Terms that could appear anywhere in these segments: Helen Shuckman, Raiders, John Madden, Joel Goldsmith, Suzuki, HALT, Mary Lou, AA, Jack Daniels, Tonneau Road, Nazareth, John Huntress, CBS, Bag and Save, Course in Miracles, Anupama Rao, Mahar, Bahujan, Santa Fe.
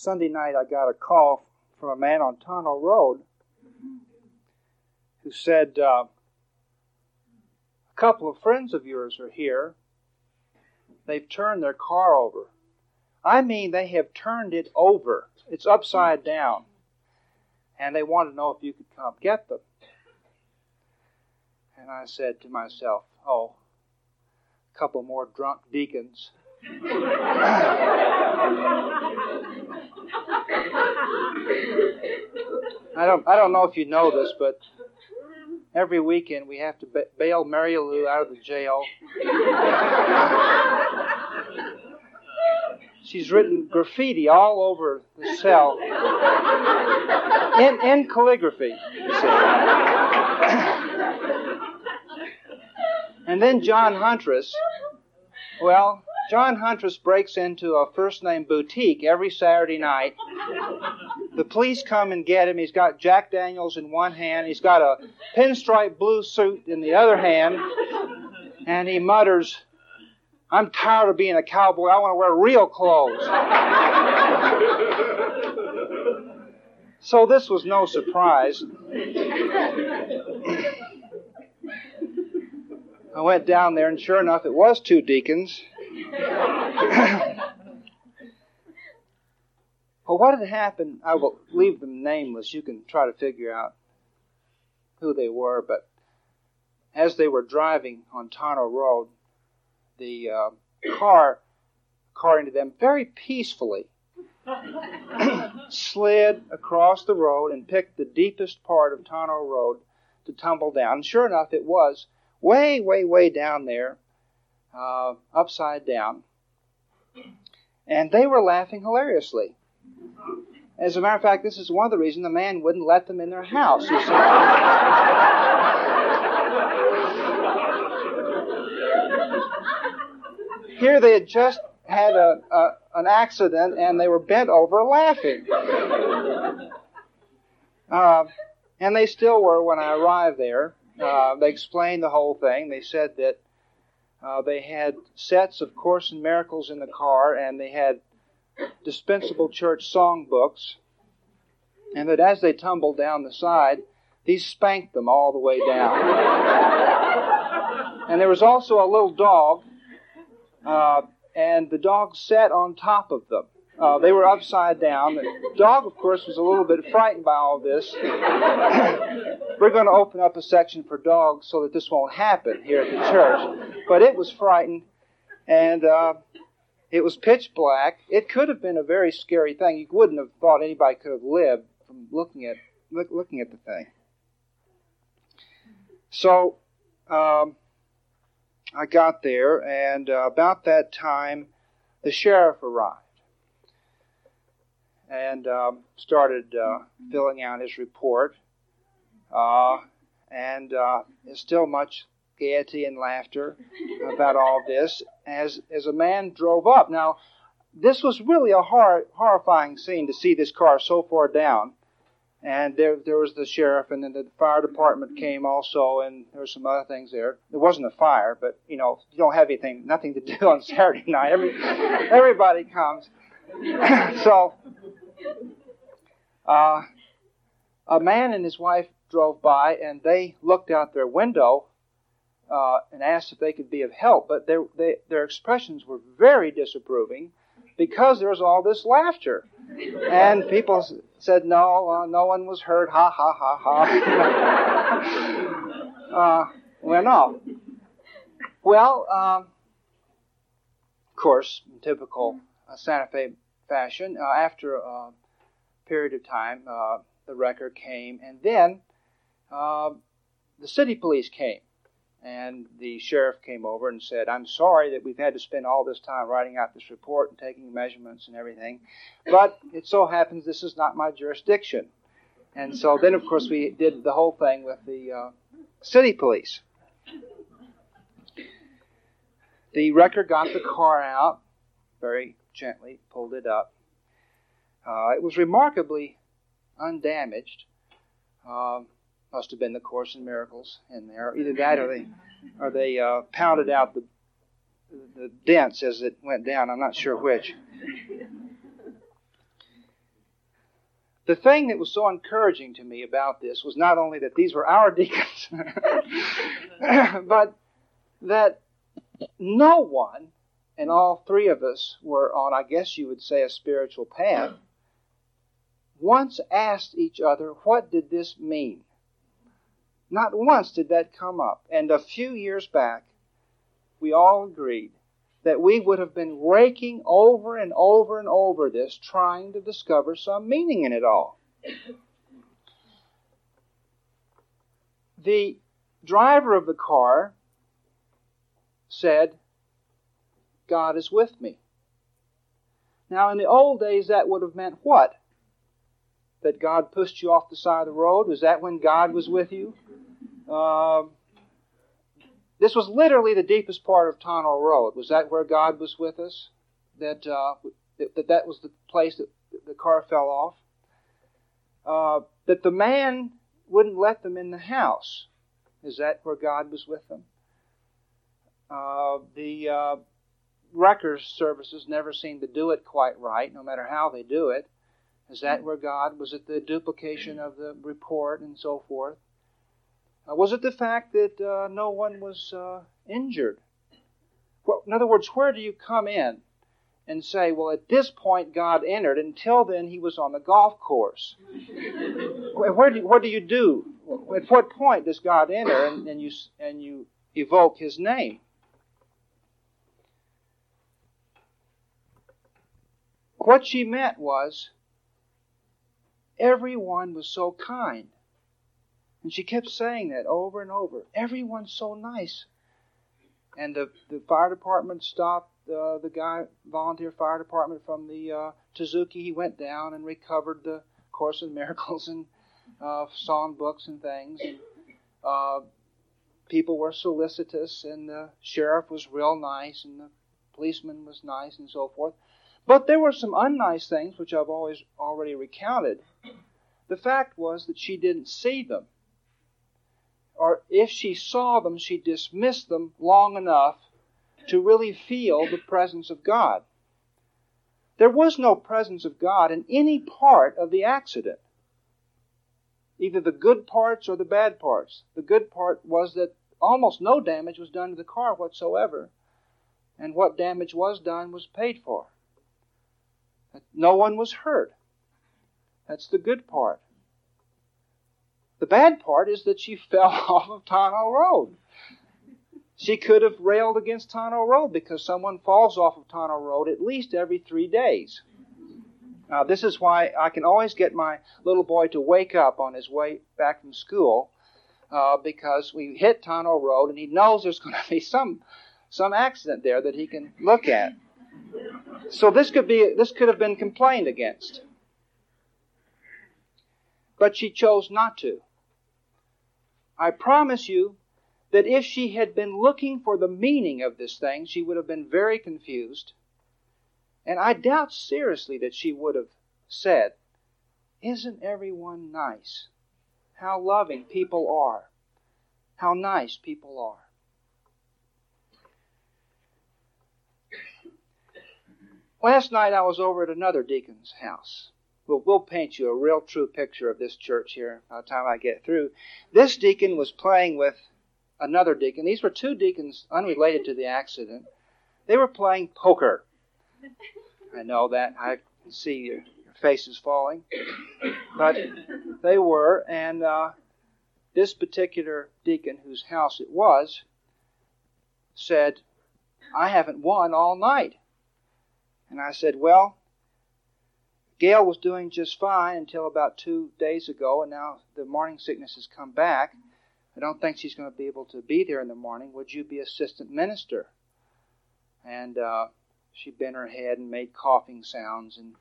Sunday night I got a call from a man on Tonneau Road who said, a couple of friends of yours are here. They've turned their car over. I mean, they have turned it over. It's upside down. And they want to know if you could come get them. And I said to myself, oh, a couple more drunk deacons. I don't know if you know this, but every weekend we have to bail Mary Lou out of the jail. She's written graffiti all over the cell in calligraphy, you see. And then John Huntress, well, John Huntress breaks into a first-name boutique every Saturday night. The police come and get him. He's got Jack Daniels in one hand. He's got a pinstripe blue suit in the other hand. And he mutters, I'm tired of being a cowboy. I want to wear real clothes. So this was no surprise. I went down there, and sure enough, it was two deacons. Well, what had happened, I will leave them nameless. You can try to figure out who they were. But as they were driving on Tonneau Road, the car, according to them, very peacefully slid across the road and picked the deepest part of Tonneau Road to tumble down. And sure enough, it was way, way, way down there, upside down. And they were laughing hilariously. As a matter of fact, this is one of the reasons the man wouldn't let them in their house. You see. Here they had just had an accident, and they were bent over laughing. And they still were when I arrived there. They explained the whole thing. They said that they had sets of Course in Miracles in the car, and they had dispensable church songbooks, and that as they tumbled down the side, he spanked them all the way down. And there was also a little dog, and the dog sat on top of them. They were upside down. The dog, of course, was a little bit frightened by all this. We're going to open up a section for dogs so that this won't happen here at the church. But it was frightened, and it was pitch black. It could have been a very scary thing. You wouldn't have thought anybody could have lived from looking at the thing. So I got there, and about that time, the sheriff arrived. And started filling out his report. And there's still much gaiety and laughter about all this as a man drove up. Now, this was really a horrifying scene to see this car so far down. And there was the sheriff, and then the fire department came also, and there were some other things there. There wasn't a fire, but, you know, you don't have nothing to do on Saturday night. Everybody comes. So, a man and his wife drove by, and they looked out their window and asked if they could be of help. But their expressions were very disapproving because there was all this laughter. And people said, no, no one was hurt, ha, ha, ha, ha. Went off. Well, of course, typical Santa Fe fashion, after a period of time, the wrecker came, and then the city police came, and the sheriff came over and said, I'm sorry that we've had to spend all this time writing out this report and taking measurements and everything, but it so happens this is not my jurisdiction. And so then, of course, we did the whole thing with the city police. The wrecker got the car out, very gently pulled it up. It was remarkably undamaged. Must have been the Course in Miracles in there. Either that or they pounded out the dents as it went down. I'm not sure which. The thing that was so encouraging to me about this was not only that these were our deacons, but that no one, and all three of us were on, I guess you would say, a spiritual path, once asked each other, what did this mean? Not once did that come up. And a few years back, we all agreed that we would have been raking over and over and over this, trying to discover some meaning in it all. The driver of the car said, God is with me. Now, in the old days, that would have meant what? That God pushed you off the side of the road? Was that when God was with you? This was literally the deepest part of Tonneau Road. Was that where God was with us? That was the place that the car fell off? That the man wouldn't let them in the house. Is that where God was with them? The wreckers services never seem to do it quite right, no matter how they do it. Is that where God was at the duplication of the report and so forth? Was it the fact that no one was injured? Well, in other words, where do you come in and say, well, at this point God entered. Until then, he was on the golf course. What do you do? At what point does God enter and you evoke his name? What she meant was, everyone was so kind. And she kept saying that over and over. Everyone's so nice. And the fire department stopped the guy, volunteer fire department from the Suzuki. He went down and recovered the Course in Miracles and song books and things. And, people were solicitous, and the sheriff was real nice, and the policeman was nice, and so forth. But there were some unnice things, which I've already recounted. The fact was that she didn't see them. Or if she saw them, she dismissed them long enough to really feel the presence of God. There was no presence of God in any part of the accident, either the good parts or the bad parts. The good part was that almost no damage was done to the car whatsoever, and what damage was done was paid for. No one was hurt. That's the good part. The bad part is that she fell off of Tonneau Road. She could have railed against Tonneau Road because someone falls off of Tonneau Road at least every 3 days. Now, this is why I can always get my little boy to wake up on his way back from school because we hit Tonneau Road and he knows there's going to be some accident there that he can look at. So this could have been complained against. But she chose not to. I promise you that if she had been looking for the meaning of this thing, she would have been very confused. And I doubt seriously that she would have said, isn't everyone nice? How loving people are. How nice people are. Last night I was over at another deacon's house. We'll paint you a real true picture of this church here by the time I get through. This deacon was playing with another deacon. These were two deacons unrelated to the accident. They were playing poker. I know that. I can see your faces falling. But they were, and this particular deacon, whose house it was, said, I haven't won all night. And I said, well, Gail was doing just fine until about 2 days ago, and now the morning sickness has come back. I don't think she's going to be able to be there in the morning. Would you be assistant minister? And she bent her head and made coughing sounds and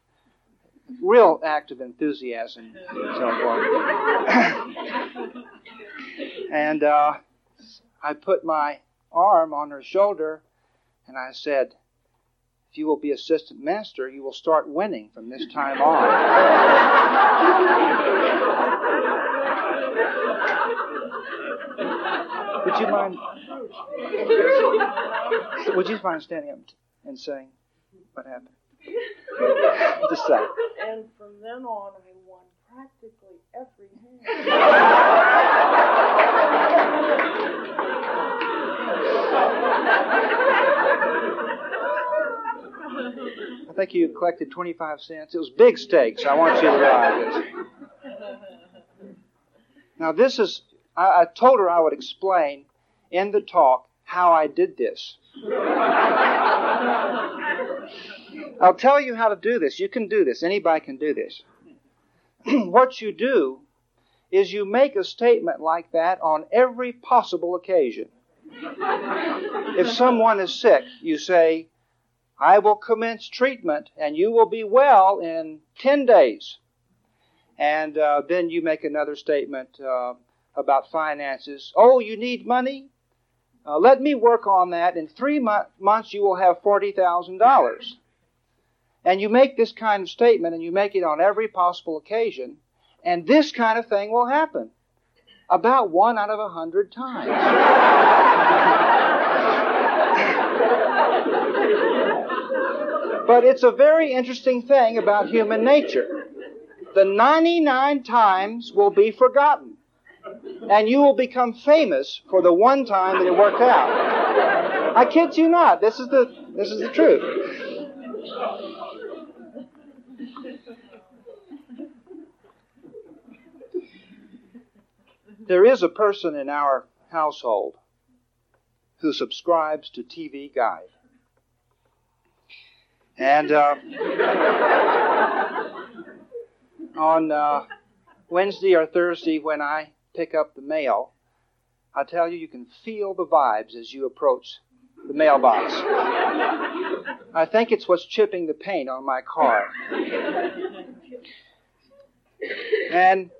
real act of enthusiasm and so forth. And I put my arm on her shoulder, and I said, if you will be assistant minister, you will start winning from this time on. Would you mind standing up and saying what happened? Just saying. And from then on, I won practically every hand. I think you collected 25 cents. It was big stakes. I want you to realize this. Now, this is, I told her I would explain in the talk how I did this. I'll tell you how to do this. You can do this. Anybody can do this. What you do is you make a statement like that on every possible occasion. If someone is sick, you say, I will commence treatment and you will be well in 10 days. And then you make another statement about finances. Oh, you need money? Let me work on that. In 3 months, you will have $40,000. And you make this kind of statement, and you make it on every possible occasion, and this kind of thing will happen about 1 out of 100 times. But it's a very interesting thing about human nature. The 99 times will be forgotten, and you will become famous for the one time that it worked out. I kid you not. This is the truth. There is a person in our household who subscribes to TV Guide. And on Wednesday or Thursday when I pick up the mail, I tell you, you can feel the vibes as you approach the mailbox. I think it's what's chipping the paint on my car. And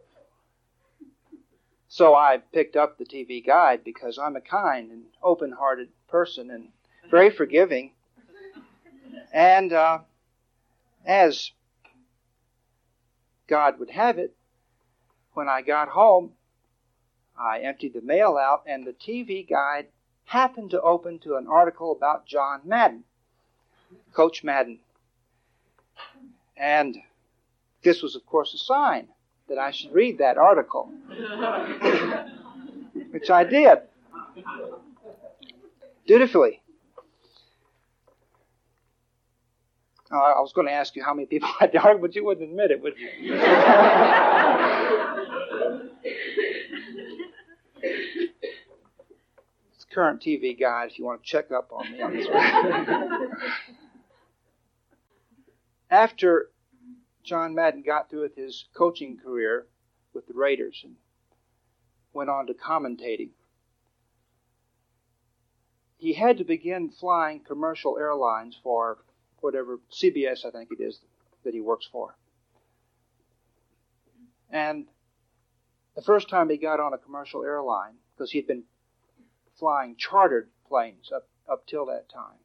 so I picked up the TV Guide because I'm a kind and open-hearted person and very forgiving. And as God would have it, when I got home, I emptied the mail out, and the TV Guide happened to open to an article about John Madden, Coach Madden. And this was, of course, a sign that I should read that article, which I did, dutifully. I was going to ask you how many people had the article, but you wouldn't admit it, would you? It's current TV Guide if you want to check up on me on this one. After John Madden got through with his coaching career with the Raiders and went on to commentating, he had to begin flying commercial airlines for whatever, CBS I think it is, that he works for. And the first time he got on a commercial airline, because he'd been flying chartered planes up till that time,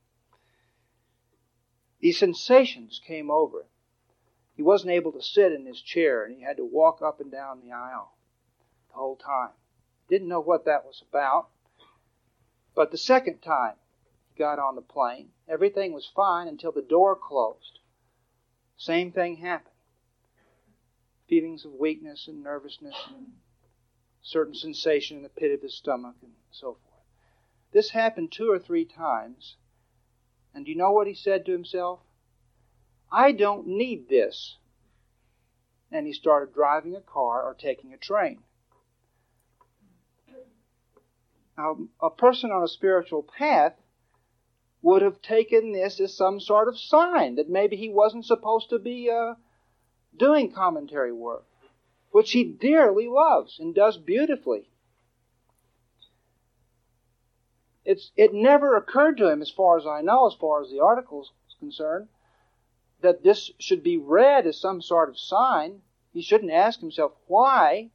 these sensations came over him. He wasn't able to sit in his chair, and he had to walk up and down the aisle the whole time. Didn't know what that was about. But the second time he got on the plane, everything was fine until the door closed. Same thing happened. Feelings of weakness and nervousness and certain sensation in the pit of his stomach and so forth. This happened 2 or 3 times, and do you know what he said to himself? I don't need this. And he started driving a car or taking a train. Now, a person on a spiritual path would have taken this as some sort of sign that maybe he wasn't supposed to be doing commentary work, which he dearly loves and does beautifully. It never occurred to him, as far as I know, as far as the article is concerned, that this should be read as some sort of sign. He shouldn't ask himself, why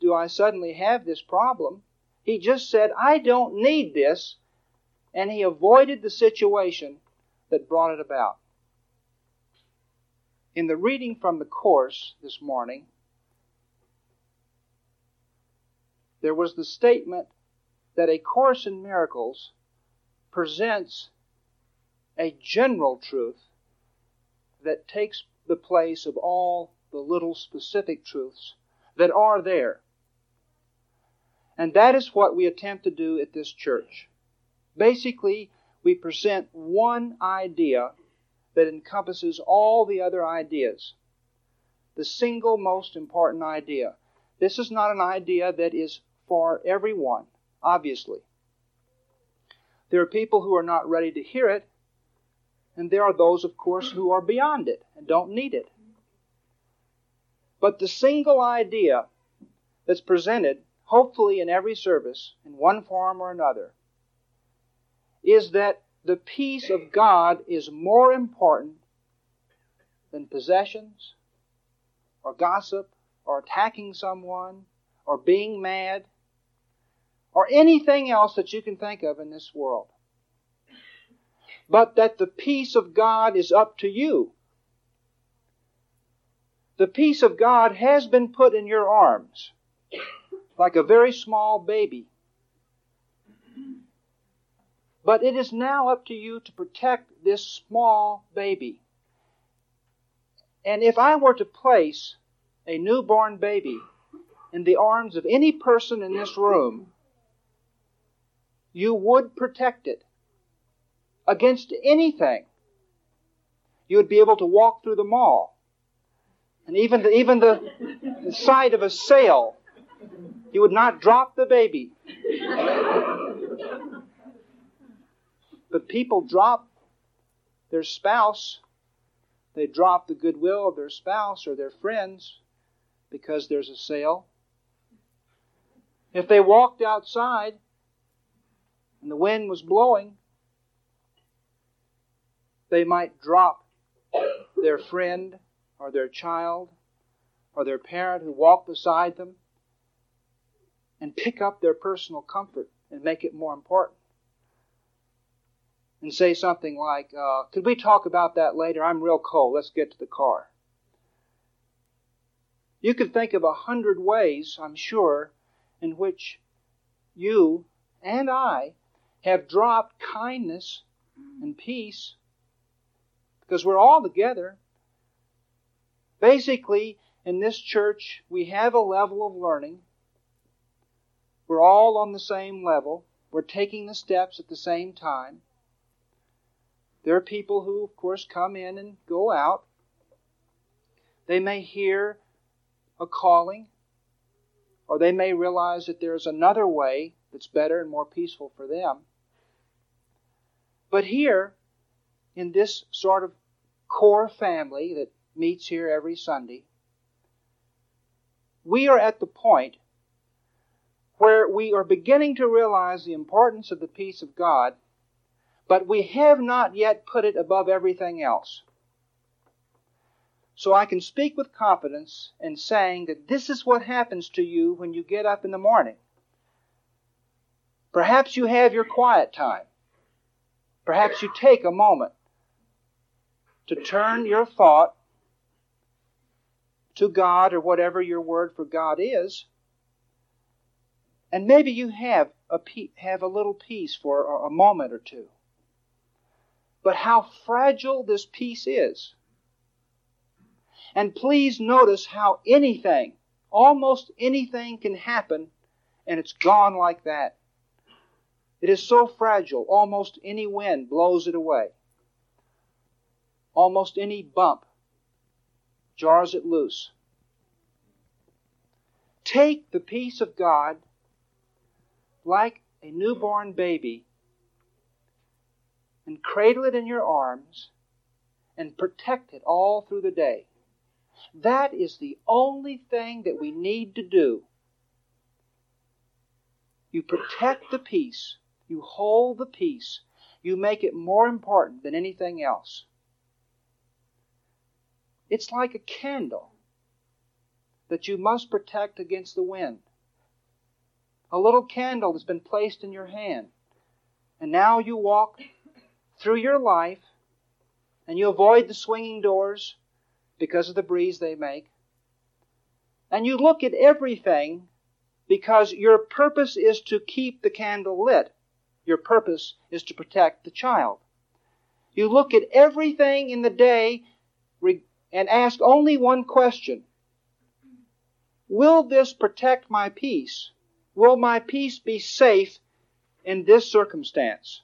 do I suddenly have this problem? He just said, I don't need this, and he avoided the situation that brought it about. In the reading from the Course this morning, there was the statement that A Course in Miracles presents a general truth that takes the place of all the little specific truths that are there. And that is what we attempt to do at this church. Basically, we present one idea that encompasses all the other ideas. The single most important idea. This is not an idea that is for everyone, obviously. There are people who are not ready to hear it, and there are those, of course, who are beyond it and don't need it. But the single idea that's presented, hopefully in every service, in one form or another, is that the peace of God is more important than possessions, or gossip, or attacking someone, or being mad, or anything else that you can think of in this world. But that the peace of God is up to you. The peace of God has been put in your arms, like a very small baby. But it is now up to you to protect this small baby. And if I were to place a newborn baby in the arms of any person in this room, you would protect it against anything. You would be able to walk through the mall. And even the sight of a sale, you would not drop the baby. But people drop their spouse. They drop the goodwill of their spouse or their friends because there's a sale. If they walked outside and the wind was blowing, they might drop their friend or their child or their parent who walked beside them and pick up their personal comfort and make it more important. And say something like, could we talk about that later? I'm real cold. Let's get to the car. You could think of 100 ways, I'm sure, in which you and I have dropped kindness and peace because we're all together. Basically, in this church, we have a level of learning. We're all on the same level. We're taking the steps at the same time. There are people who, of course, come in and go out. They may hear a calling, or they may realize that there's another way that's better and more peaceful for them. But here, in this sort of core family that meets here every Sunday, we are at the point where we are beginning to realize the importance of the peace of God, but we have not yet put it above everything else. So I can speak with confidence in saying that this is what happens to you when you get up in the morning. Perhaps you have your quiet time. Perhaps you take a moment to turn your thought to God or whatever your word for God is. And maybe you have a little peace for a moment or two. But how fragile this peace is. And please notice how anything, almost anything can happen, and it's gone like that. It is so fragile, almost any wind blows it away. Almost any bump jars it loose. Take the peace of God like a newborn baby and cradle it in your arms, and protect it all through the day. That is the only thing that we need to do. You protect the peace. You hold the peace. You make it more important than anything else. It's like a candle that you must protect against the wind. A little candle that's been placed in your hand, and now you walk through your life, and you avoid the swinging doors because of the breeze they make. And you look at everything because your purpose is to keep the candle lit. Your purpose is to protect the child. You look at everything in the day and ask only one question. Will this protect my peace? Will my peace be safe in this circumstance?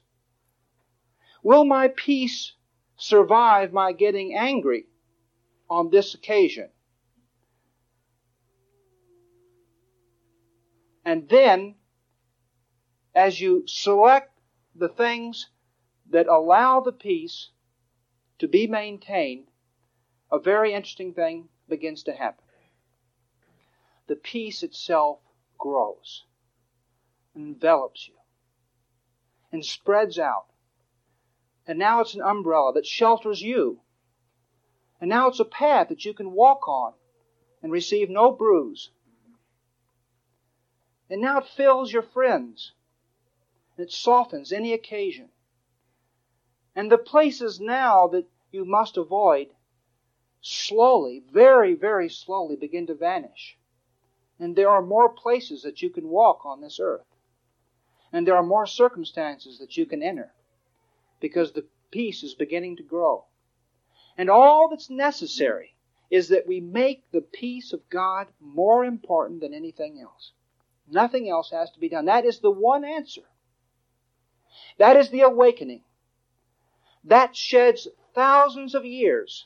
Will my peace survive my getting angry on this occasion? And then, as you select the things that allow the peace to be maintained, a very interesting thing begins to happen. The peace itself grows, envelops you, and spreads out. And now it's an umbrella that shelters you. And now it's a path that you can walk on and receive no bruise. And now it fills your friends. It softens any occasion. And the places now that you must avoid slowly, very, very slowly begin to vanish. And there are more places that you can walk on this earth. And there are more circumstances that you can enter, because the peace is beginning to grow. And all that's necessary is that we make the peace of God more important than anything else. Nothing else has to be done. That is the one answer. That is the awakening. That sheds thousands of years.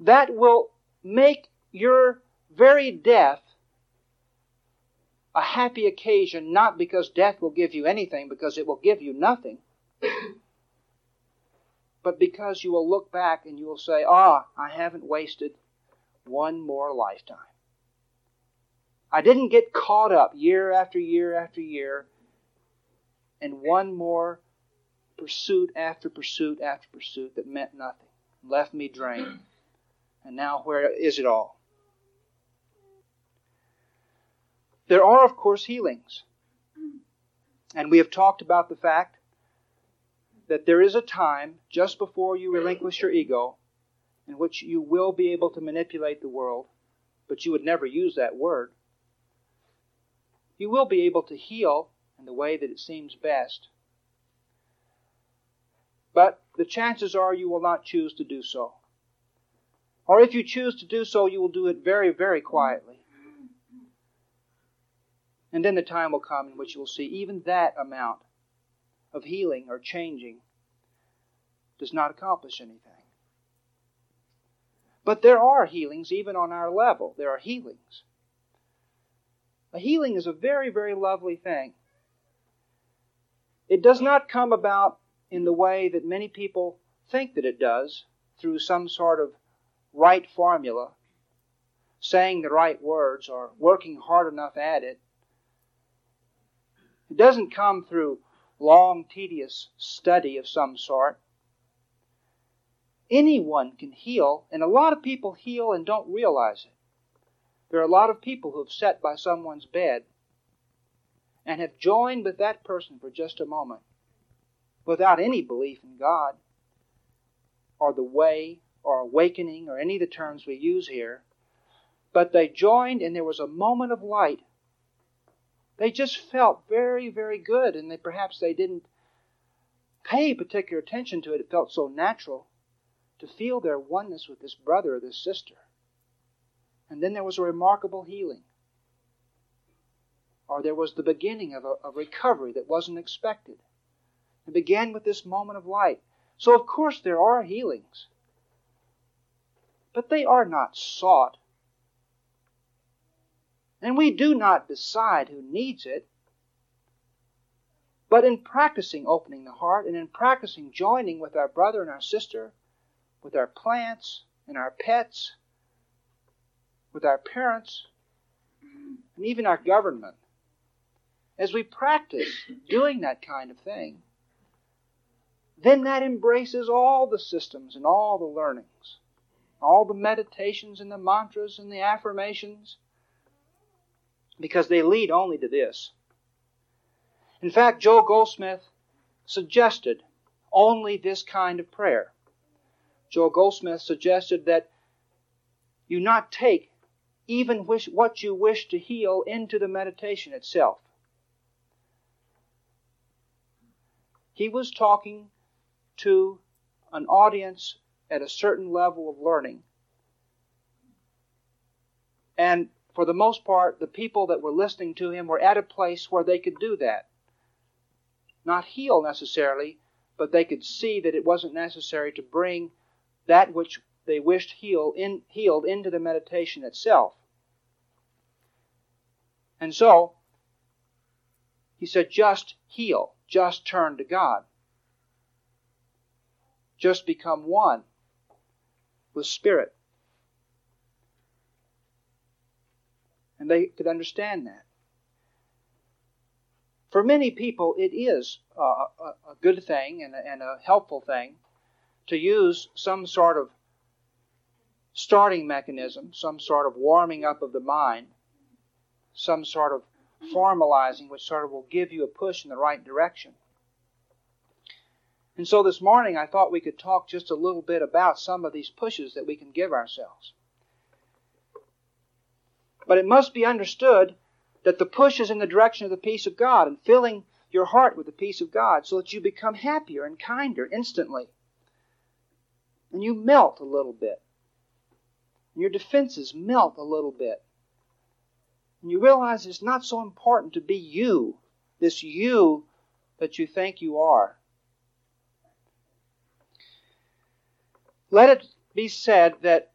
That will make your very death a happy occasion, not because death will give you anything, because it will give you nothing, but because you will look back and you will say, I haven't wasted one more lifetime. I didn't get caught up year after year after year in one more pursuit after pursuit after pursuit that meant nothing, left me drained. And now where is it all? There are, of course, healings. And we have talked about the fact that there is a time just before you relinquish your ego in which you will be able to manipulate the world, but you would never use that word. You will be able to heal in the way that it seems best, but the chances are you will not choose to do so. Or if you choose to do so, you will do it very, very quietly. And then the time will come in which you will see even that amount of healing or changing does not accomplish anything. But there are healings even on our level. There are healings. A healing is a very, very lovely thing. It does not come about in the way that many people think that it does, through some sort of right formula, saying the right words or working hard enough at it. It doesn't come through long, tedious study of some sort. Anyone can heal, and a lot of people heal and don't realize it. There are a lot of people who have sat by someone's bed and have joined with that person for just a moment without any belief in God or the way or awakening or any of the terms we use here, but they joined and there was a moment of light. They just felt very, very good, and perhaps they didn't pay particular attention to it. It felt so natural to feel their oneness with this brother or this sister. And then there was a remarkable healing. Or there was the beginning of a recovery that wasn't expected. It began with this moment of light. So, of course, there are healings. But they are not sought. And we do not decide who needs it. But in practicing opening the heart and in practicing joining with our brother and our sister, with our plants and our pets, with our parents, and even our government, as we practice doing that kind of thing, then that embraces all the systems and all the learnings, all the meditations and the mantras and the affirmations, because they lead only to this. In fact, Joel Goldsmith suggested only this kind of prayer. Joel Goldsmith suggested that you not take even what you wish to heal into the meditation itself. He was talking to an audience at a certain level of learning. And for the most part, the people that were listening to him were at a place where they could do that. Not heal necessarily, but they could see that it wasn't necessary to bring that which they wished healed into the meditation itself. And so, he said, just heal. Just turn to God. Just become one with Spirit. And they could understand that. For many people, it is a good thing and a helpful thing to use some sort of starting mechanism, some sort of warming up of the mind, some sort of formalizing, which sort of will give you a push in the right direction. And so this morning, I thought we could talk just a little bit about some of these pushes that we can give ourselves. But it must be understood that the push is in the direction of the peace of God and filling your heart with the peace of God so that you become happier and kinder instantly. And you melt a little bit. And your defenses melt a little bit. And you realize it's not so important to be you, this you that you think you are. Let it be said that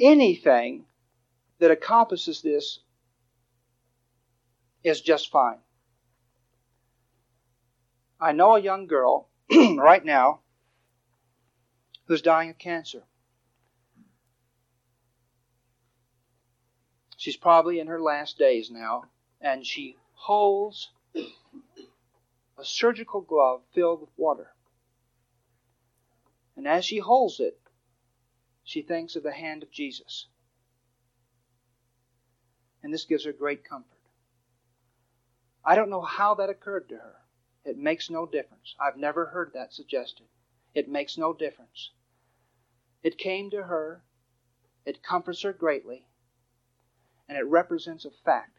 anything that accomplishes this is just fine. I know a young girl right now who's dying of cancer. She's probably in her last days now, and she holds a surgical glove filled with water. And as she holds it, she thinks of the hand of Jesus. And this gives her great comfort. I don't know how that occurred to her. It makes no difference. I've never heard that suggested. It makes no difference. It came to her. It comforts her greatly. And it represents a fact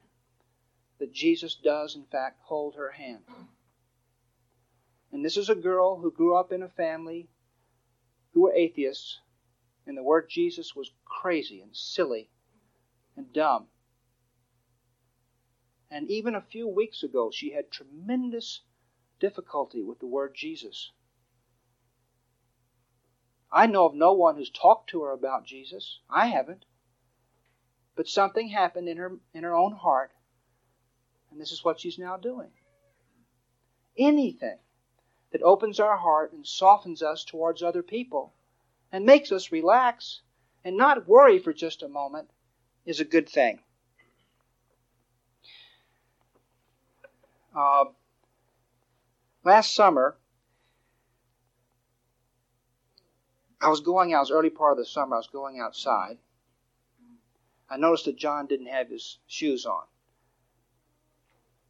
that Jesus does, in fact, hold her hand. And this is a girl who grew up in a family who were atheists, and the word Jesus was crazy and silly and dumb. And even a few weeks ago, she had tremendous difficulty with the word Jesus. I know of no one who's talked to her about Jesus. I haven't. But something happened in her own heart, and this is what she's now doing. Anything that opens our heart and softens us towards other people and makes us relax and not worry for just a moment is a good thing. Last summer, I was going outside. I noticed that John didn't have his shoes on.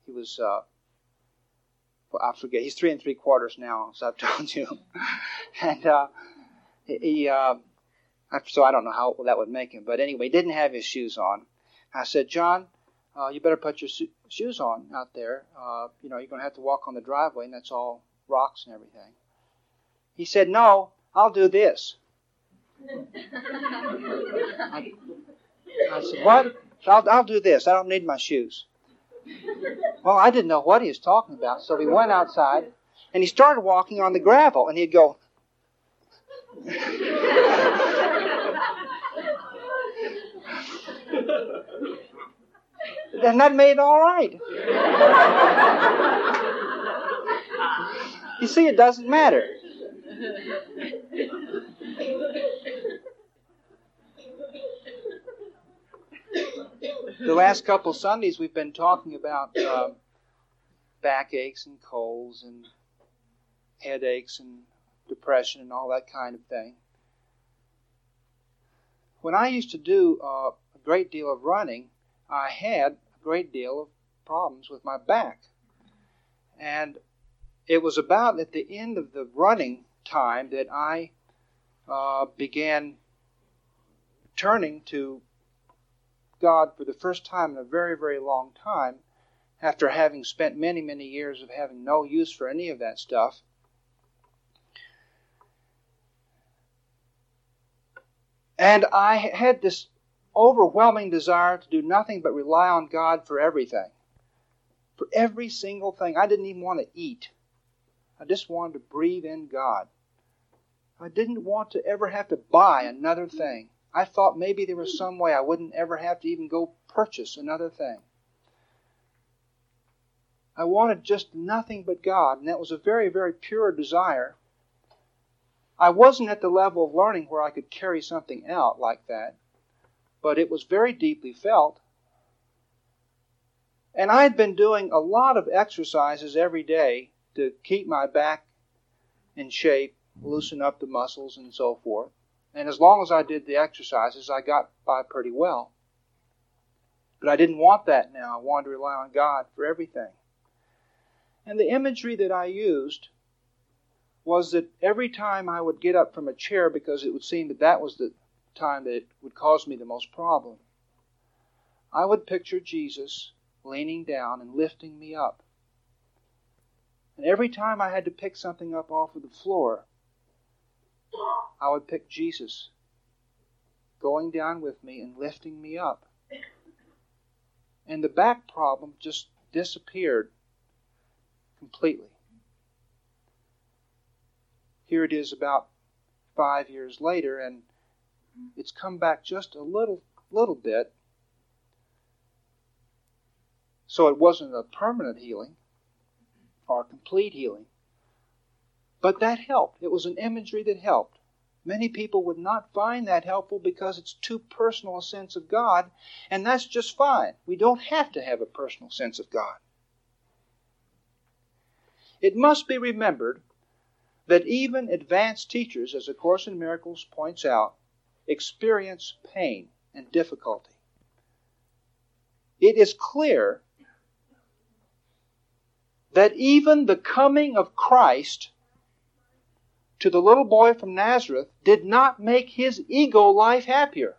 He was, he's 3 3/4 now, as I've told you. And so I don't know how that would make him. But anyway, he didn't have his shoes on. I said, John, you better put your shoes on out there. You're going to have to walk on the driveway, and that's all rocks and everything. He said, no, I'll do this. I said, what? I'll do this. I don't need my shoes. Well, I didn't know what he was talking about, so we went outside, and he started walking on the gravel, and he'd go. And that made it all right. You see, it doesn't matter. The last couple Sundays we've been talking about backaches and colds and headaches and depression and all that kind of thing. When I used to do a great deal of running, I had great deal of problems with my back. And it was about at the end of the running time that I began turning to God for the first time in a very, very long time, after having spent many, many years of having no use for any of that stuff. And I had this overwhelming desire to do nothing but rely on God for everything. For every single thing. I didn't even want to eat. I just wanted to breathe in God. I didn't want to ever have to buy another thing. I thought maybe there was some way I wouldn't ever have to even go purchase another thing. I wanted just nothing but God, and that was a very, very pure desire. I wasn't at the level of learning where I could carry something out like that, but it was very deeply felt. And I had been doing a lot of exercises every day to keep my back in shape, loosen up the muscles and so forth. And as long as I did the exercises, I got by pretty well. But I didn't want that now. I wanted to rely on God for everything. And the imagery that I used was that every time I would get up from a chair, because it would seem that that was the time that it would cause me the most problem, I would picture Jesus leaning down and lifting me up. And every time I had to pick something up off of the floor, I would pick Jesus going down with me and lifting me up. And the back problem just disappeared completely. Here it is about 5 years later, and it's come back just a little bit. So it wasn't a permanent healing or complete healing. But that helped. It was an imagery that helped. Many people would not find that helpful because it's too personal a sense of God, and that's just fine. We don't have to have a personal sense of God. It must be remembered that even advanced teachers, as A Course in Miracles points out, experience pain and difficulty. It is clear that even the coming of Christ to the little boy from Nazareth did not make his ego life happier.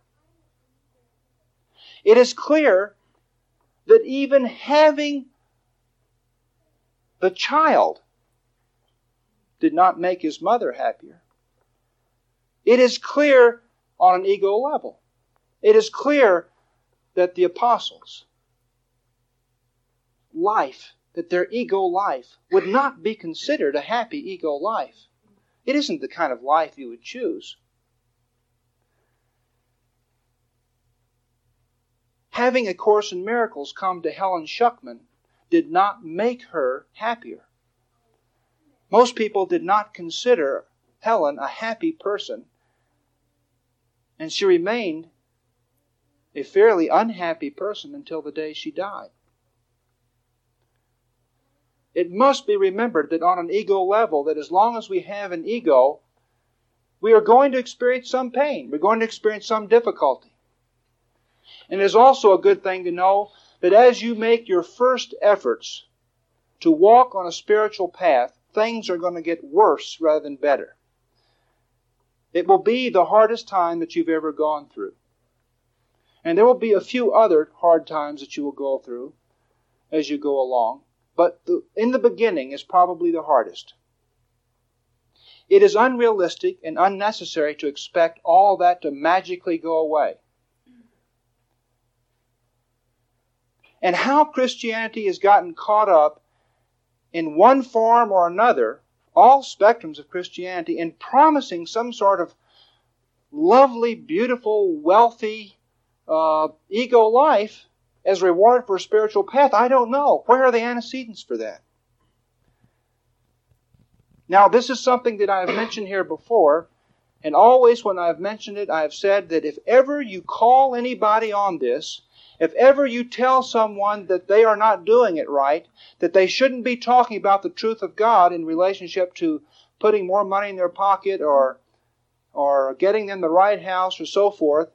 It is clear that even having the child did not make his mother happier. It is clear on an ego level. It is clear that the apostles' life, that their ego life, would not be considered a happy ego life. It isn't the kind of life you would choose. Having A Course in Miracles come to Helen Shuckman did not make her happier. Most people did not consider Helen a happy person, and she remained a fairly unhappy person until the day she died. It must be remembered that on an ego level, that as long as we have an ego, we are going to experience some pain. We're going to experience some difficulty. And it's also a good thing to know that as you make your first efforts to walk on a spiritual path, things are going to get worse rather than better. It will be the hardest time that you've ever gone through. And there will be a few other hard times that you will go through as you go along. But in the beginning is probably the hardest. It is unrealistic and unnecessary to expect all that to magically go away. And how Christianity has gotten caught up in one form or another, all spectrums of Christianity, in promising some sort of lovely, beautiful, wealthy, ego life as reward for a spiritual path, I don't know. Where are the antecedents for that? Now, this is something that I have mentioned here before, and always when I have mentioned it, I have said that if ever you call anybody on this, if ever you tell someone that they are not doing it right, that they shouldn't be talking about the truth of God in relationship to putting more money in their pocket or getting them the right house or so forth,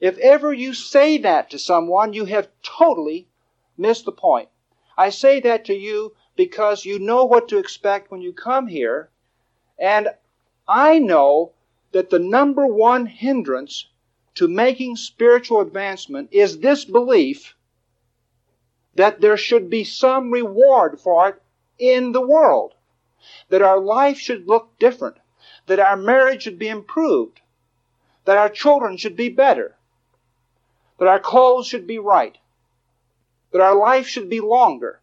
if ever you say that to someone, you have totally missed the point. I say that to you because you know what to expect when you come here, and I know that the number one hindrance to making spiritual advancement is this belief that there should be some reward for it in the world, that our life should look different, that our marriage should be improved, that our children should be better, that our clothes should be right, that our life should be longer.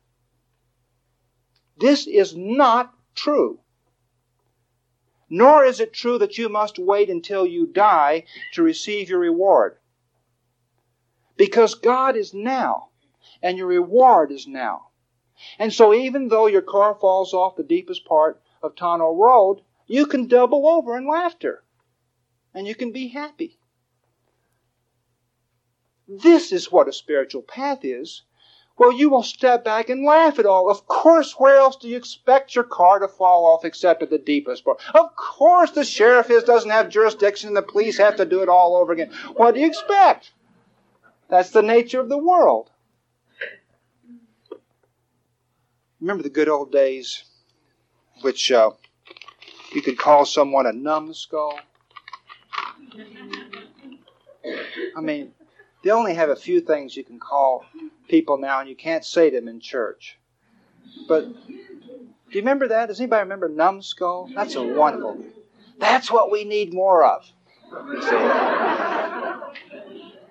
This is not true. Nor is it true that you must wait until you die to receive your reward. Because God is now, and your reward is now. And so even though your car falls off the deepest part of Tonneau Road, you can double over in laughter, and you can be happy. This is what a spiritual path is. Well, you will step back and laugh at all. Of course, where else do you expect your car to fall off except at the deepest part? Of course the sheriff doesn't have jurisdiction and the police have to do it all over again. What do you expect? That's the nature of the world. Remember the good old days, which you could call someone a numbskull? I mean, they only have a few things you can call people now, and you can't say them in church. But do you remember that? Does anybody remember numbskull? That's a wonderful. That's what we need more of.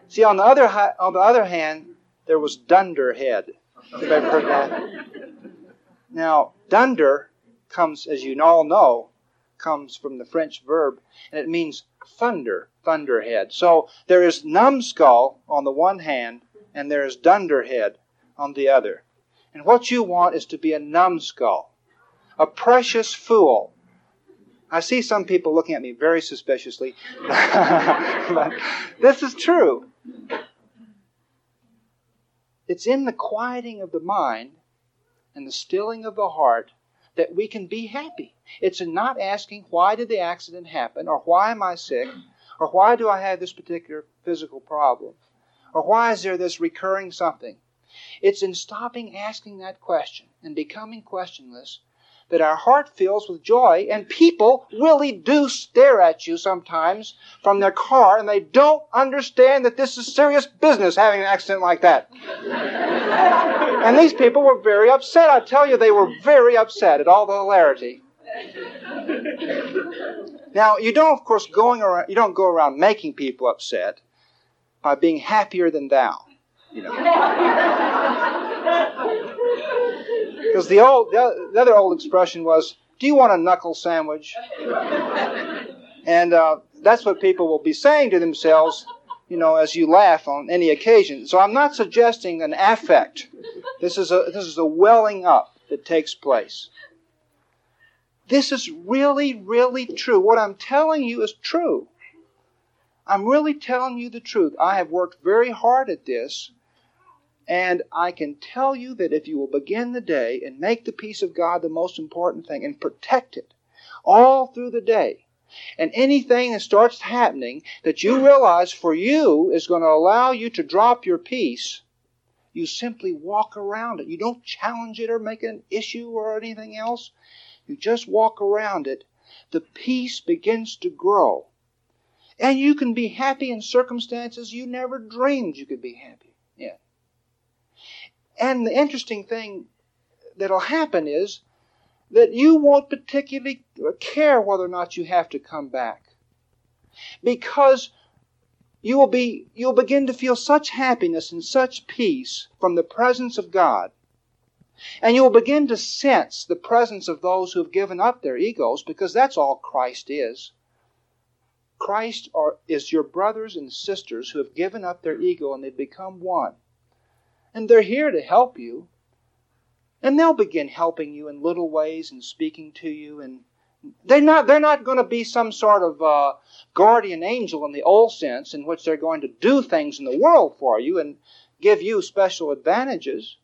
See, on the other hand, there was dunderhead. Anybody heard that? Now, dunder comes, as you all know, comes from the French verb, and it means thunder, thunderhead. So there is numbskull on the one hand, and there is dunderhead on the other. And what you want is to be a numbskull, a precious fool. I see some people looking at me very suspiciously. But this is true. It's in the quieting of the mind and the stilling of the heart that we can be happy. It's in not asking, why did the accident happen, or why am I sick, or why do I have this particular physical problem, or why is there this recurring something. It's in stopping asking that question and becoming questionless that our heart fills with joy, and people really do stare at you sometimes from their car, and they don't understand that this is serious business having an accident like that. And these people were very upset. I tell you, they were very upset at all the hilarity. Now, you don't go around making people upset by being happier than thou, you know. Because the other old expression was, do you want a knuckle sandwich? And that's what people will be saying to themselves, you know, as you laugh on any occasion. So I'm not suggesting an affect. This is a welling up that takes place. This is really, really true. What I'm telling you is true. I'm really telling you the truth. I have worked very hard at this. And I can tell you that if you will begin the day and make the peace of God the most important thing and protect it all through the day, and anything that starts happening that you realize for you is going to allow you to drop your peace, you simply walk around it. You don't challenge it or make it an issue or anything else. You just walk around it. The peace begins to grow. And you can be happy in circumstances you never dreamed you could be happy in. And the interesting thing that'll happen is that you won't particularly care whether or not you have to come back, because you'll begin to feel such happiness and such peace from the presence of God, and you'll begin to sense the presence of those who have given up their egos, because that's all Christ is. Christ is your brothers and sisters who have given up their ego and they've become one. And they're here to help you. And they'll begin helping you in little ways and speaking to you. And they're not going to be some sort of guardian angel in the old sense, in which they're going to do things in the world for you and give you special advantages.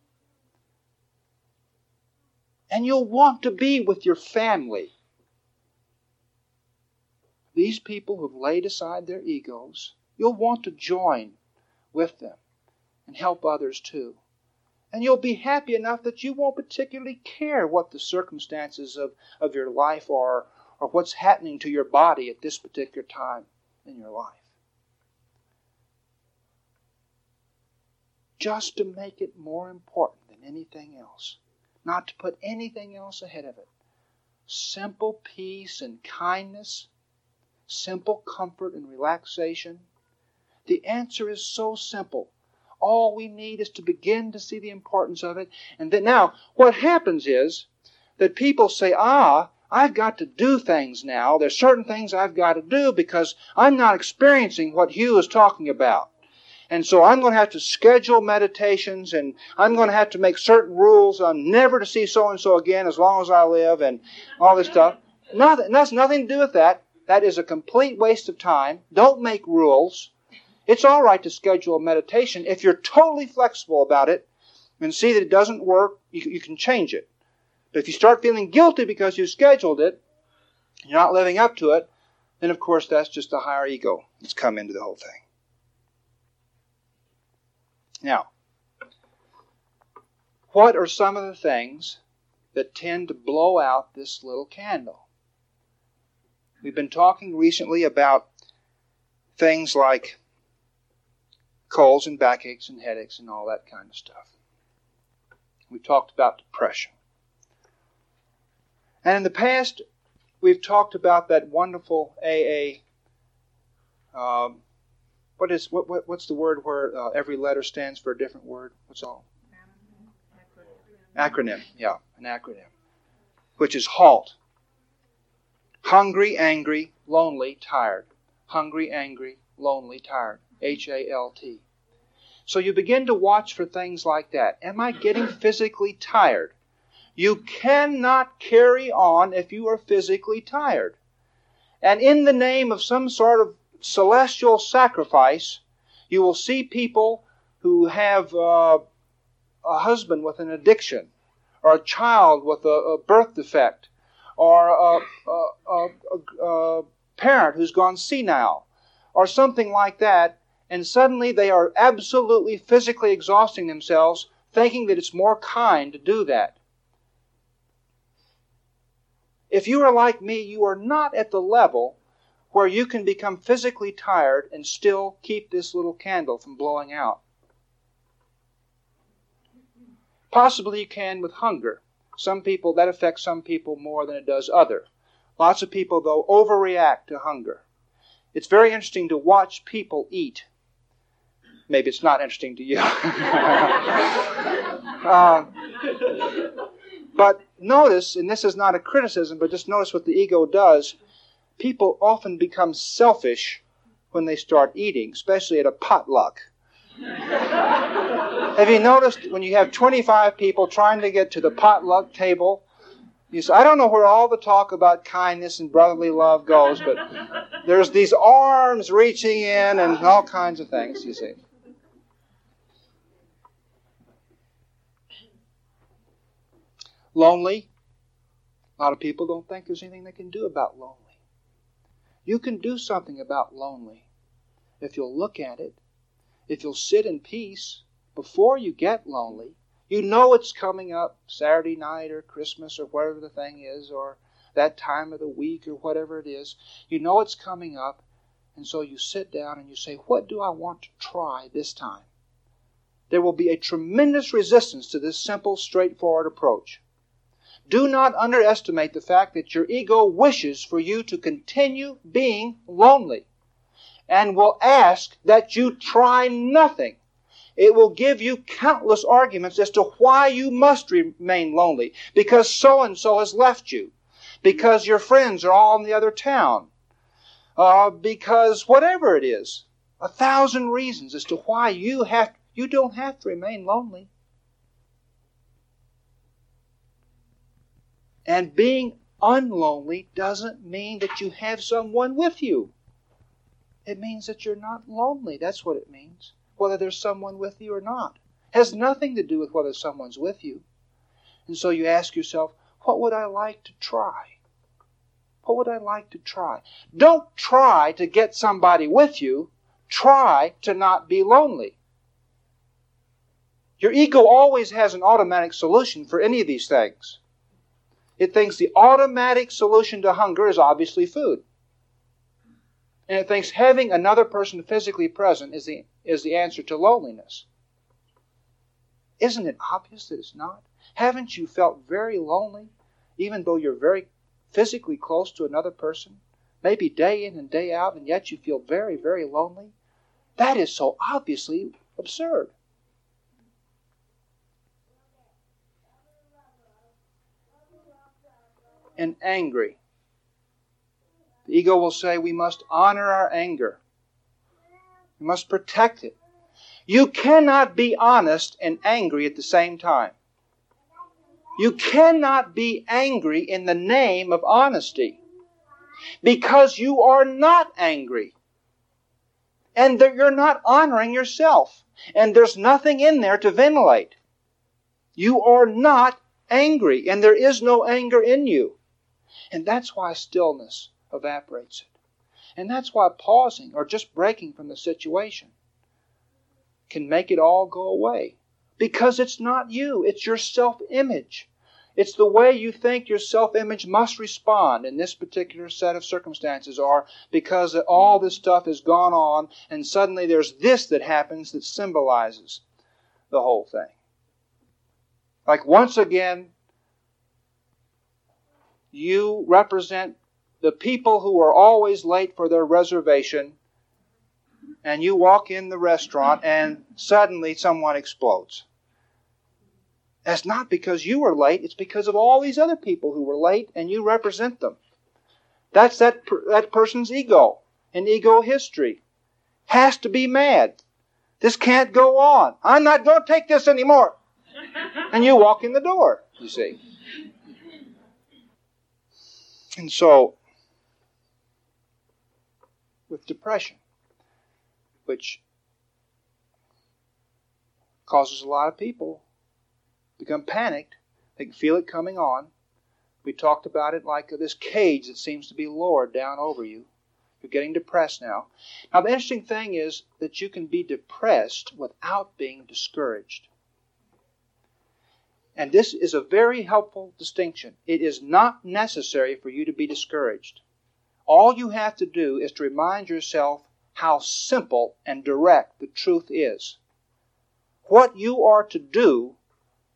And you'll want to be with your family. These people who've laid aside their egos, you'll want to join with them and help others too. And you'll be happy enough that you won't particularly care what the circumstances of your life are, or what's happening to your body at this particular time in your life. Just to make it more important than anything else. Not to put anything else ahead of it. Simple peace and kindness simple comfort and relaxation? The answer is so simple. All we need is to begin to see the importance of it. And then now, what happens is that people say, I've got to do things now. There's certain things I've got to do because I'm not experiencing what Hugh is talking about. And so I'm going to have to schedule meditations, and I'm going to have to make certain rules on never to see so-and-so again as long as I live, and all this stuff. That's nothing to do with that. That is a complete waste of time. Don't make rules. It's all right to schedule a meditation. If you're totally flexible about it and see that it doesn't work, you can change it. But if you start feeling guilty because you scheduled it, you're not living up to it, then, of course, that's just the higher ego that's come into the whole thing. Now, what are some of the things that tend to blow out this little candle? We've been talking recently about things like colds and backaches and headaches and all that kind of stuff. We've talked about depression. And in the past, we've talked about that wonderful AA what's the word where every letter stands for a different word? What's all? Acronym. Yeah, an acronym. Which is HALT. Hungry, angry, lonely, tired. Hungry, angry, lonely, tired. HALT. So you begin to watch for things like that. Am I getting physically tired? You cannot carry on if you are physically tired. And in the name of some sort of celestial sacrifice, you will see people who have a husband with an addiction, or a child with a birth defect, or a parent who's gone senile, or something like that, and suddenly they are absolutely physically exhausting themselves, thinking that it's more kind to do that. If you are like me, you are not at the level where you can become physically tired and still keep this little candle from blowing out. Possibly you can with hunger. Some people, that affects some people more than it does others. Lots of people, though, overreact to hunger. It's very interesting to watch people eat. Maybe it's not interesting to you. But notice, and this is not a criticism, but just notice what the ego does. People often become selfish when they start eating, especially at a potluck. Have you noticed when you have 25 people trying to get to the potluck table, you say, I don't know where all the talk about kindness and brotherly love goes, but there's these arms reaching in and all kinds of things, you see. Lonely. A lot of people don't think there's anything they can do about lonely. You can do something about lonely if you'll look at it, if you'll sit in peace before you get lonely. You know it's coming up Saturday night or Christmas or whatever the thing is, or that time of the week or whatever it is. You know it's coming up, and so you sit down and you say, what do I want to try this time? There will be a tremendous resistance to this simple, straightforward approach. Do not underestimate the fact that your ego wishes for you to continue being lonely and will ask that you try nothing. It will give you countless arguments as to why you must remain lonely, because so-and-so has left you, because your friends are all in the other town, because whatever it is, 1,000 reasons as to why you don't have to remain lonely. And being unlonely doesn't mean that you have someone with you. It means that you're not lonely. That's what it means. Whether there's someone with you or not has nothing to do with whether someone's with you. And so you ask yourself, what would I like to try? What would I like to try? Don't try to get somebody with you. Try to not be lonely. Your ego always has an automatic solution for any of these things. It thinks the automatic solution to hunger is obviously food. And it thinks having another person physically present is the answer to loneliness. Isn't it obvious that it's not? Haven't you felt very lonely, even though you're very physically close to another person? maybe day in and day out, and yet you feel very, very lonely. That is so obviously absurd. And angry. The ego will say we must honor our anger. We must protect it. You cannot be honest and angry at the same time. You cannot be angry in the name of honesty, because you are not angry. And that you're not honoring yourself. And there's nothing in there to ventilate. You are not angry, and there is no anger in you. And that's why stillness evaporates it. And that's why pausing or just breaking from the situation can make it all go away. Because it's not you. It's your self-image. It's the way you think your self-image must respond in this particular set of circumstances, or because all this stuff has gone on and suddenly there's this that happens that symbolizes the whole thing. Like once again, you represent the people who are always late for their reservation, and you walk in the restaurant and suddenly someone explodes. That's not because you were late. It's because of all these other people who were late, and you represent them. That's that person's ego, an ego history. Has to be mad. This can't go on. I'm not going to take this anymore. And you walk in the door, you see. And so, with depression, which causes a lot of people become panicked, they can feel it coming on. We talked about it like this cage that seems to be lowered down over you. You're getting depressed now. Now the interesting thing is that you can be depressed without being discouraged. And this is a very helpful distinction. It is not necessary for you to be discouraged. All you have to do is to remind yourself how simple and direct the truth is. What you are to do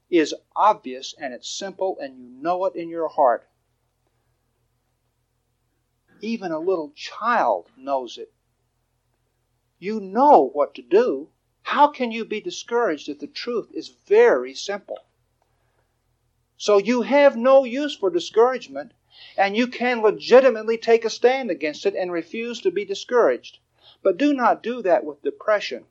is obvious, and it's simple, and you know it in your heart. Even a little child knows it. You know what to do. How can you be discouraged if the truth is very simple? So you have no use for discouragement, and you can legitimately take a stand against it and refuse to be discouraged. But do not do that with depression.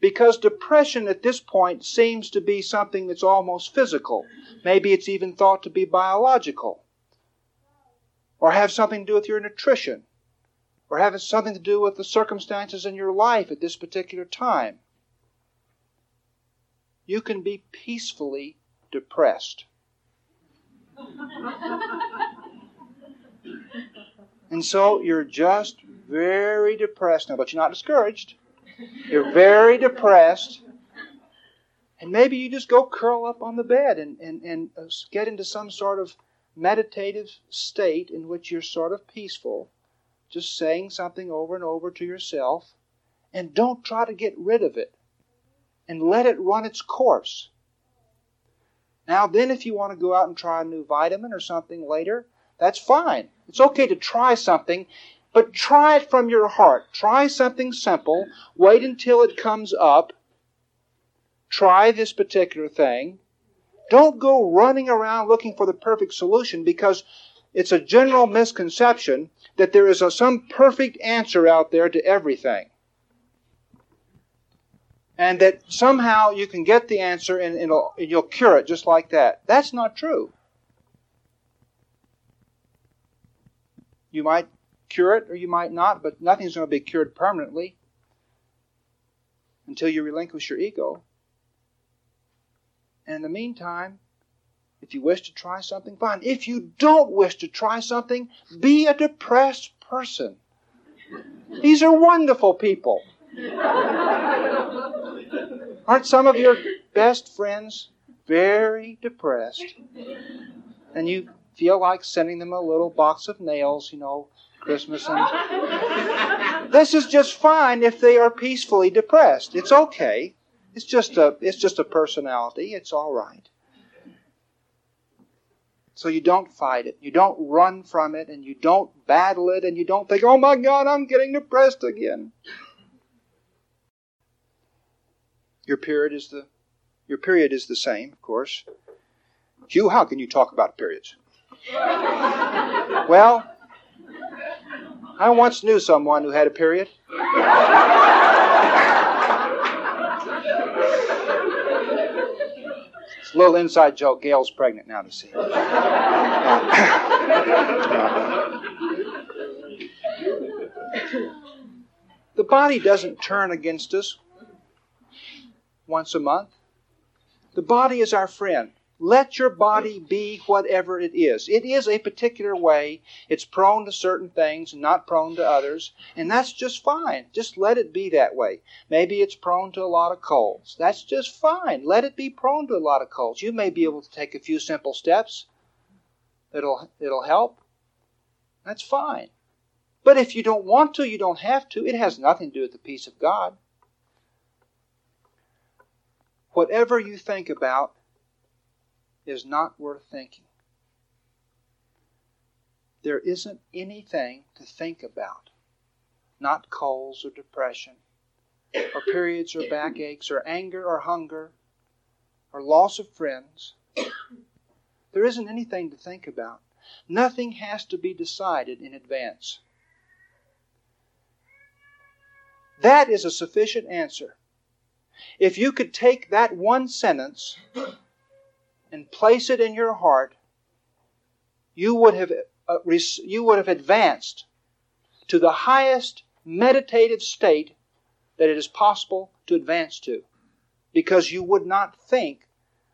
Because depression at this point seems to be something that's almost physical. Maybe it's even thought to be biological, or have something to do with your nutrition, or have something to do with the circumstances in your life at this particular time. You can be peacefully depressed. And so you're just very depressed now, but you're not discouraged. You're very depressed, and maybe you just go curl up on the bed and get into some sort of meditative state in which you're sort of peaceful, just saying something over and over to yourself, and don't try to get rid of it, and let it run its course. Now then, if you want to go out and try a new vitamin or something later, that's fine. It's okay to try something. But try it from your heart. Try something simple. Wait until it comes up. Try this particular thing. Don't go running around looking for the perfect solution, because it's a general misconception that there is some perfect answer out there to everything. And that somehow you can get the answer and you'll cure it just like that. That's not true. You might cure it, or you might not, but nothing's going to be cured permanently until you relinquish your ego. And in the meantime, if you wish to try something, fine. If you don't wish to try something, be a depressed person. These are wonderful people. Aren't some of your best friends very depressed? And you feel like sending them a little box of nails, Christmas. And this is just fine if they are peacefully depressed. It's okay. It's just a personality. It's all right. So you don't fight it. You don't run from it, and you don't battle it, and you don't think, oh my God, I'm getting depressed again. Your period is the same, of course. Hugh, how can you talk about periods? Well, I once knew someone who had a period. It's a little inside joke. Gail's pregnant now, to see. The body doesn't turn against us once a month. The body is our friend. Let your body be whatever it is. It is a particular way. It's prone to certain things and not prone to others. And that's just fine. Just let it be that way. Maybe it's prone to a lot of colds. That's just fine. Let it be prone to a lot of colds. You may be able to take a few simple steps. It'll help. That's fine. But if you don't want to, you don't have to. It has nothing to do with the peace of God. Whatever you think about is not worth thinking. There isn't anything to think about. Not colds or depression, or periods or backaches, or anger or hunger, or loss of friends. There isn't anything to think about. Nothing has to be decided in advance. That is a sufficient answer. If you could take that one sentence and place it in your heart, you would have advanced to the highest meditative state that it is possible to advance to, because you would not think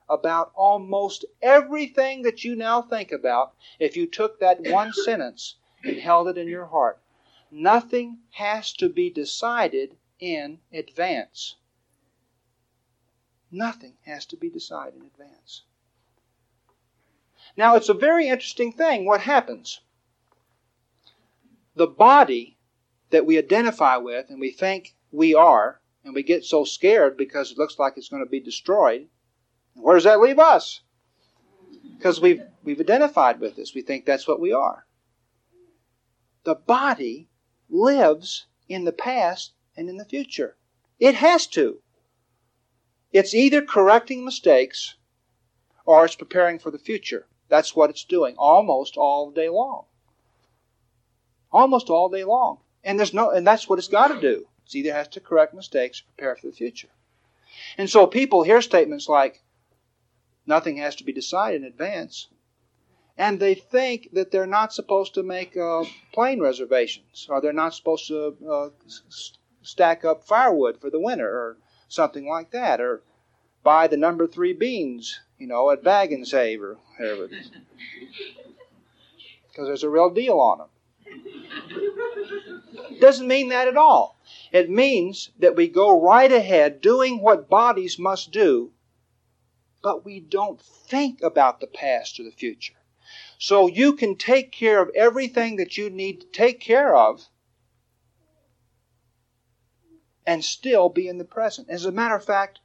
about almost everything that you now think about if you took that one sentence and held it in your heart. Nothing has to be decided in advance. Nothing has to be decided in advance. Now, it's a very interesting thing what happens. The body that we identify with and we think we are, and we get so scared because it looks like it's going to be destroyed, where does that leave us? Because we've identified with this. We think that's what we are. The body lives in the past and in the future. It has to. It's either correcting mistakes or it's preparing for the future. That's what it's doing almost all day long. Almost all day long. And that's what it's got to do. It either has to correct mistakes or prepare for the future. And so people hear statements like, nothing has to be decided in advance, and they think that they're not supposed to make plane reservations, or they're not supposed to stack up firewood for the winter, or something like that, or buy the number 3 beans, at Bag and Save or whatever it is, because there's a real deal on them. It doesn't mean that at all. It means that we go right ahead doing what bodies must do, but we don't think about the past or the future. So you can take care of everything that you need to take care of and still be in the present. As a matter of fact,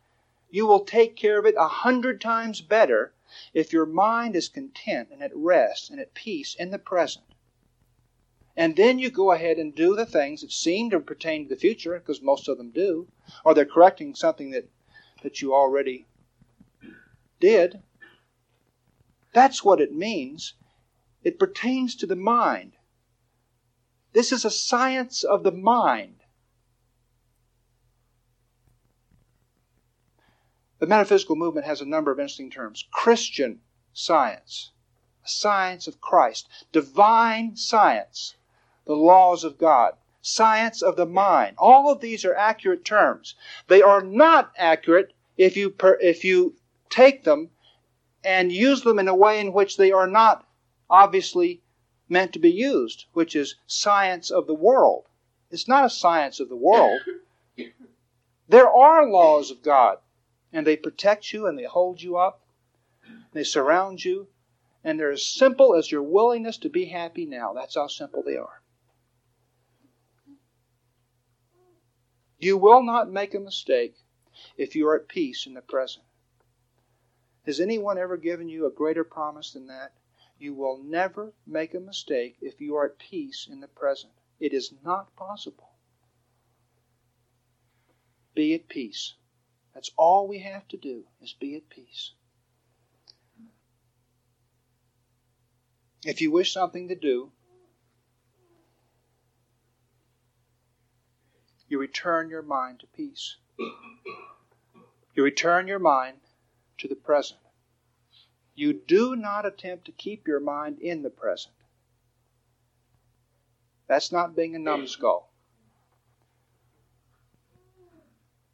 you will take care of it 100 times better if your mind is content and at rest and at peace in the present. And then you go ahead and do the things that seem to pertain to the future, because most of them do, or they're correcting something that you already did. That's what it means. It pertains to the mind. This is a science of the mind. The metaphysical movement has a number of interesting terms. Christian science, a science of Christ, divine science, the laws of God, science of the mind. All of these are accurate terms. They are not accurate if you take them and use them in a way in which they are not obviously meant to be used, which is science of the world. It's not a science of the world. There are laws of God, and they protect you, and they hold you up, they surround you, and they're as simple as your willingness to be happy now. That's how simple they are. You will not make a mistake if you are at peace in the present. Has anyone ever given you a greater promise than that? You will never make a mistake if you are at peace in the present. It is not possible. Be at peace. That's all we have to do, is be at peace. If you wish something to do, you return your mind to peace. You return your mind to the present. You do not attempt to keep your mind in the present. That's not being a numbskull.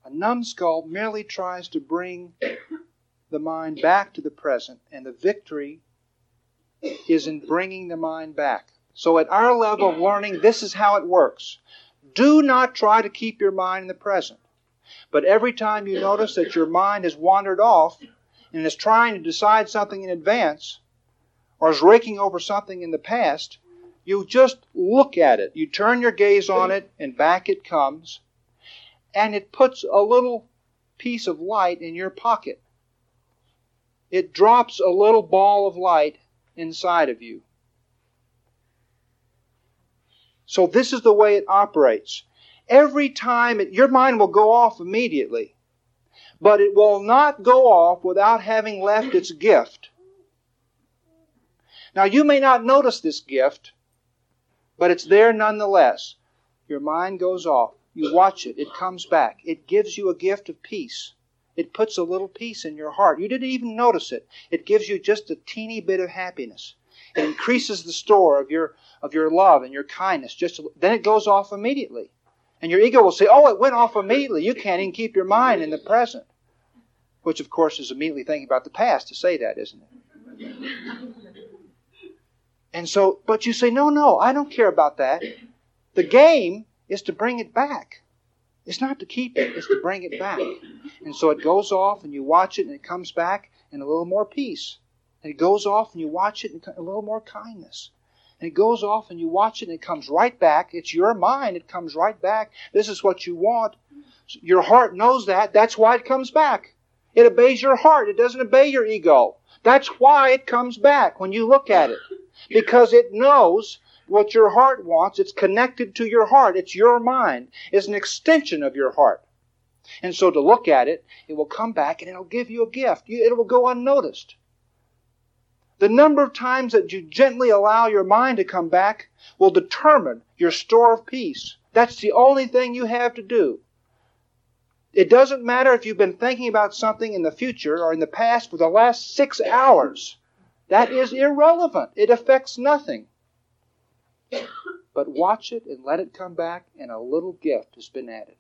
A numbskull merely tries to bring the mind back to the present, and the victory is in bringing the mind back. So at our level of learning, this is how it works. Do not try to keep your mind in the present. But every time you notice that your mind has wandered off and is trying to decide something in advance or is raking over something in the past, you just look at it. You turn your gaze on it, and back it comes. And it puts a little piece of light in your pocket. It drops a little ball of light inside of you. So this is the way it operates. Every time, your mind will go off immediately, but it will not go off without having left its gift. Now, you may not notice this gift, but it's there nonetheless. Your mind goes off. You watch it. It comes back. It gives you a gift of peace. It puts a little peace in your heart. You didn't even notice it. It gives you just a teeny bit of happiness. It increases the store of your love and your kindness. Then it goes off immediately. And your ego will say, oh, it went off immediately. You can't even keep your mind in the present. Which, of course, is immediately thinking about the past to say that, isn't it? And so, but you say, no, I don't care about that. The game is to bring it back. It's not to keep it, it's to bring it back. And so it goes off and you watch it and it comes back and a little more peace. And it goes off and you watch it and a little more kindness. And it goes off and you watch it and it comes right back. It's your mind. It comes right back. This is what you want. Your heart knows that. That's why it comes back. It obeys your heart. It doesn't obey your ego. That's why it comes back when you look at it. Because it knows what your heart wants. It's connected to your heart. It's your mind. It's an extension of your heart. And so to look at it, it will come back and it will give you a gift. It will go unnoticed. The number of times that you gently allow your mind to come back will determine your store of peace. That's the only thing you have to do. It doesn't matter if you've been thinking about something in the future or in the past for the last 6 hours. That is irrelevant. It affects nothing. But watch it and let it come back, and a little gift has been added.